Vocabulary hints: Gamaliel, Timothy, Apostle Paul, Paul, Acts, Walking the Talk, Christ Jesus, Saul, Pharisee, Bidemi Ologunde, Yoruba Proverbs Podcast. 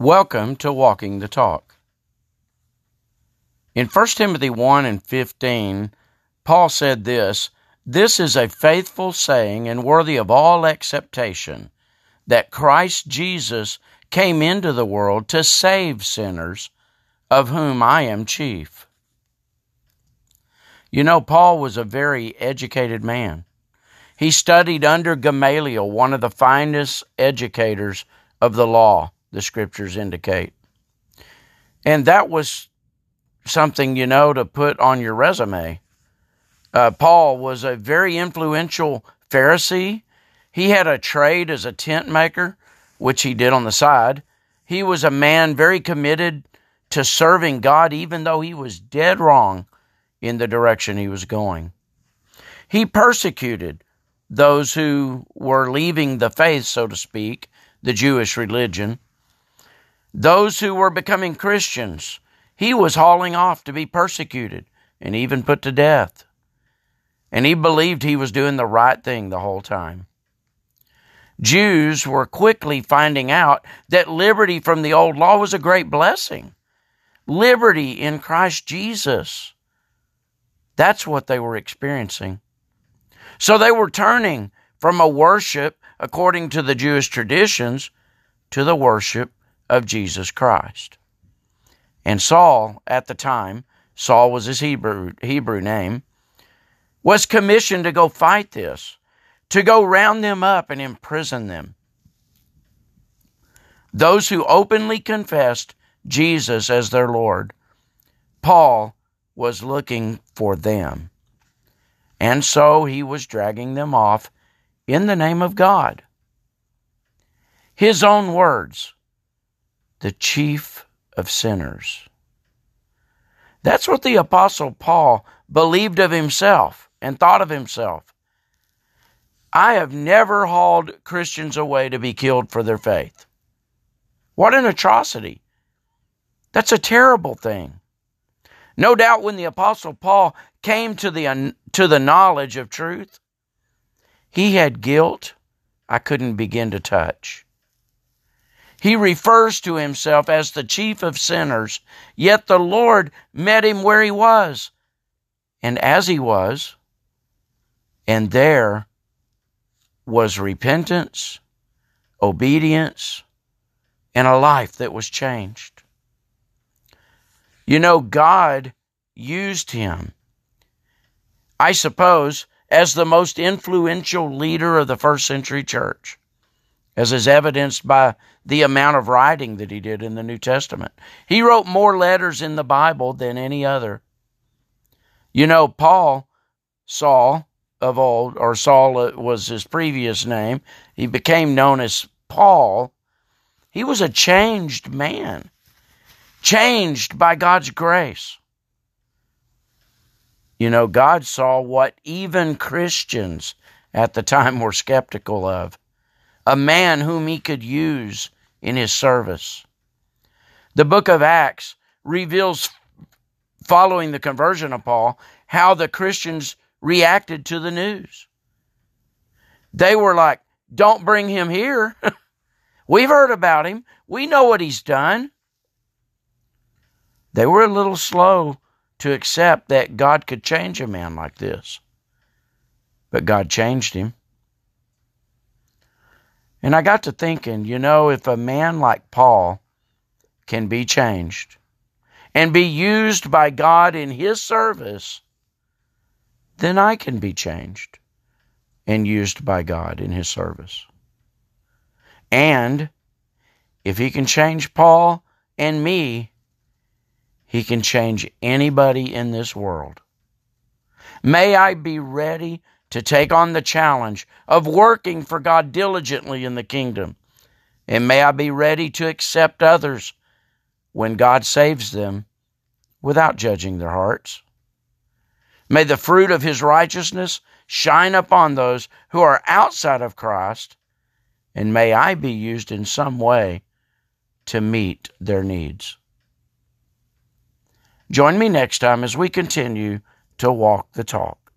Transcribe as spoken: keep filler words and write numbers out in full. Welcome to Walking the Talk. In First Timothy one and fifteen, Paul said this, "This is a faithful saying and worthy of all acceptation, that Christ Jesus came into the world to save sinners, of whom I am chief." You know, Paul was a very educated man. He studied under Gamaliel, one of the finest educators of the law, the scriptures indicate. And that was something, you know, to put on your resume. Uh, Paul was a very influential Pharisee. He had a trade as a tent maker, which he did on the side. He was a man very committed to serving God, even though he was dead wrong in the direction he was going. He persecuted those who were leaving the faith, so to speak, the Jewish religion. Those who were becoming Christians, he was hauling off to be persecuted and even put to death. And he believed he was doing the right thing the whole time. Jews were quickly finding out that liberty from the old law was a great blessing. Liberty in Christ Jesus. That's what they were experiencing. So they were turning from a worship according to the Jewish traditions to the worship of Jesus Christ. And Saul, at the time, Saul was his Hebrew, Hebrew name, was commissioned to go fight this, to go round them up and imprison them. Those who openly confessed Jesus as their Lord, Paul was looking for them. And so he was dragging them off in the name of God. His own words, the chief of sinners. That's what the Apostle Paul believed of himself and thought of himself. I have never hauled Christians away to be killed for their faith. What an atrocity. That's a terrible thing. No doubt when the Apostle Paul came to the, to the knowledge of truth, he had guilt I couldn't begin to touch. He refers to himself as the chief of sinners, yet the Lord met him where he was, and as he was, and there was repentance, obedience, and a life that was changed. You know, God used him, I suppose, as the most influential leader of the first century church, as is evidenced by the amount of writing that he did in the New Testament. He wrote more letters in the Bible than any other. You know, Paul, Saul of old, or Saul was his previous name, he became known as Paul. He was a changed man. Changed by God's grace. You know, God saw what even Christians at the time were skeptical of, a man whom he could use in his service. The book of Acts reveals, following the conversion of Paul, how the Christians reacted to the news. They were like, "Don't bring him here. We've heard about him. We know what he's done." They were a little slow to accept that God could change a man like this. But God changed him. And I got to thinking, you know, if a man like Paul can be changed and be used by God in his service, then I can be changed and used by God in his service. And if he can change Paul and me, he can change anybody in this world. May I be ready to take on the challenge of working for God diligently in the kingdom. And may I be ready to accept others when God saves them without judging their hearts. May the fruit of his righteousness shine upon those who are outside of Christ. And may I be used in some way to meet their needs. Join me next time as we continue to walk the talk.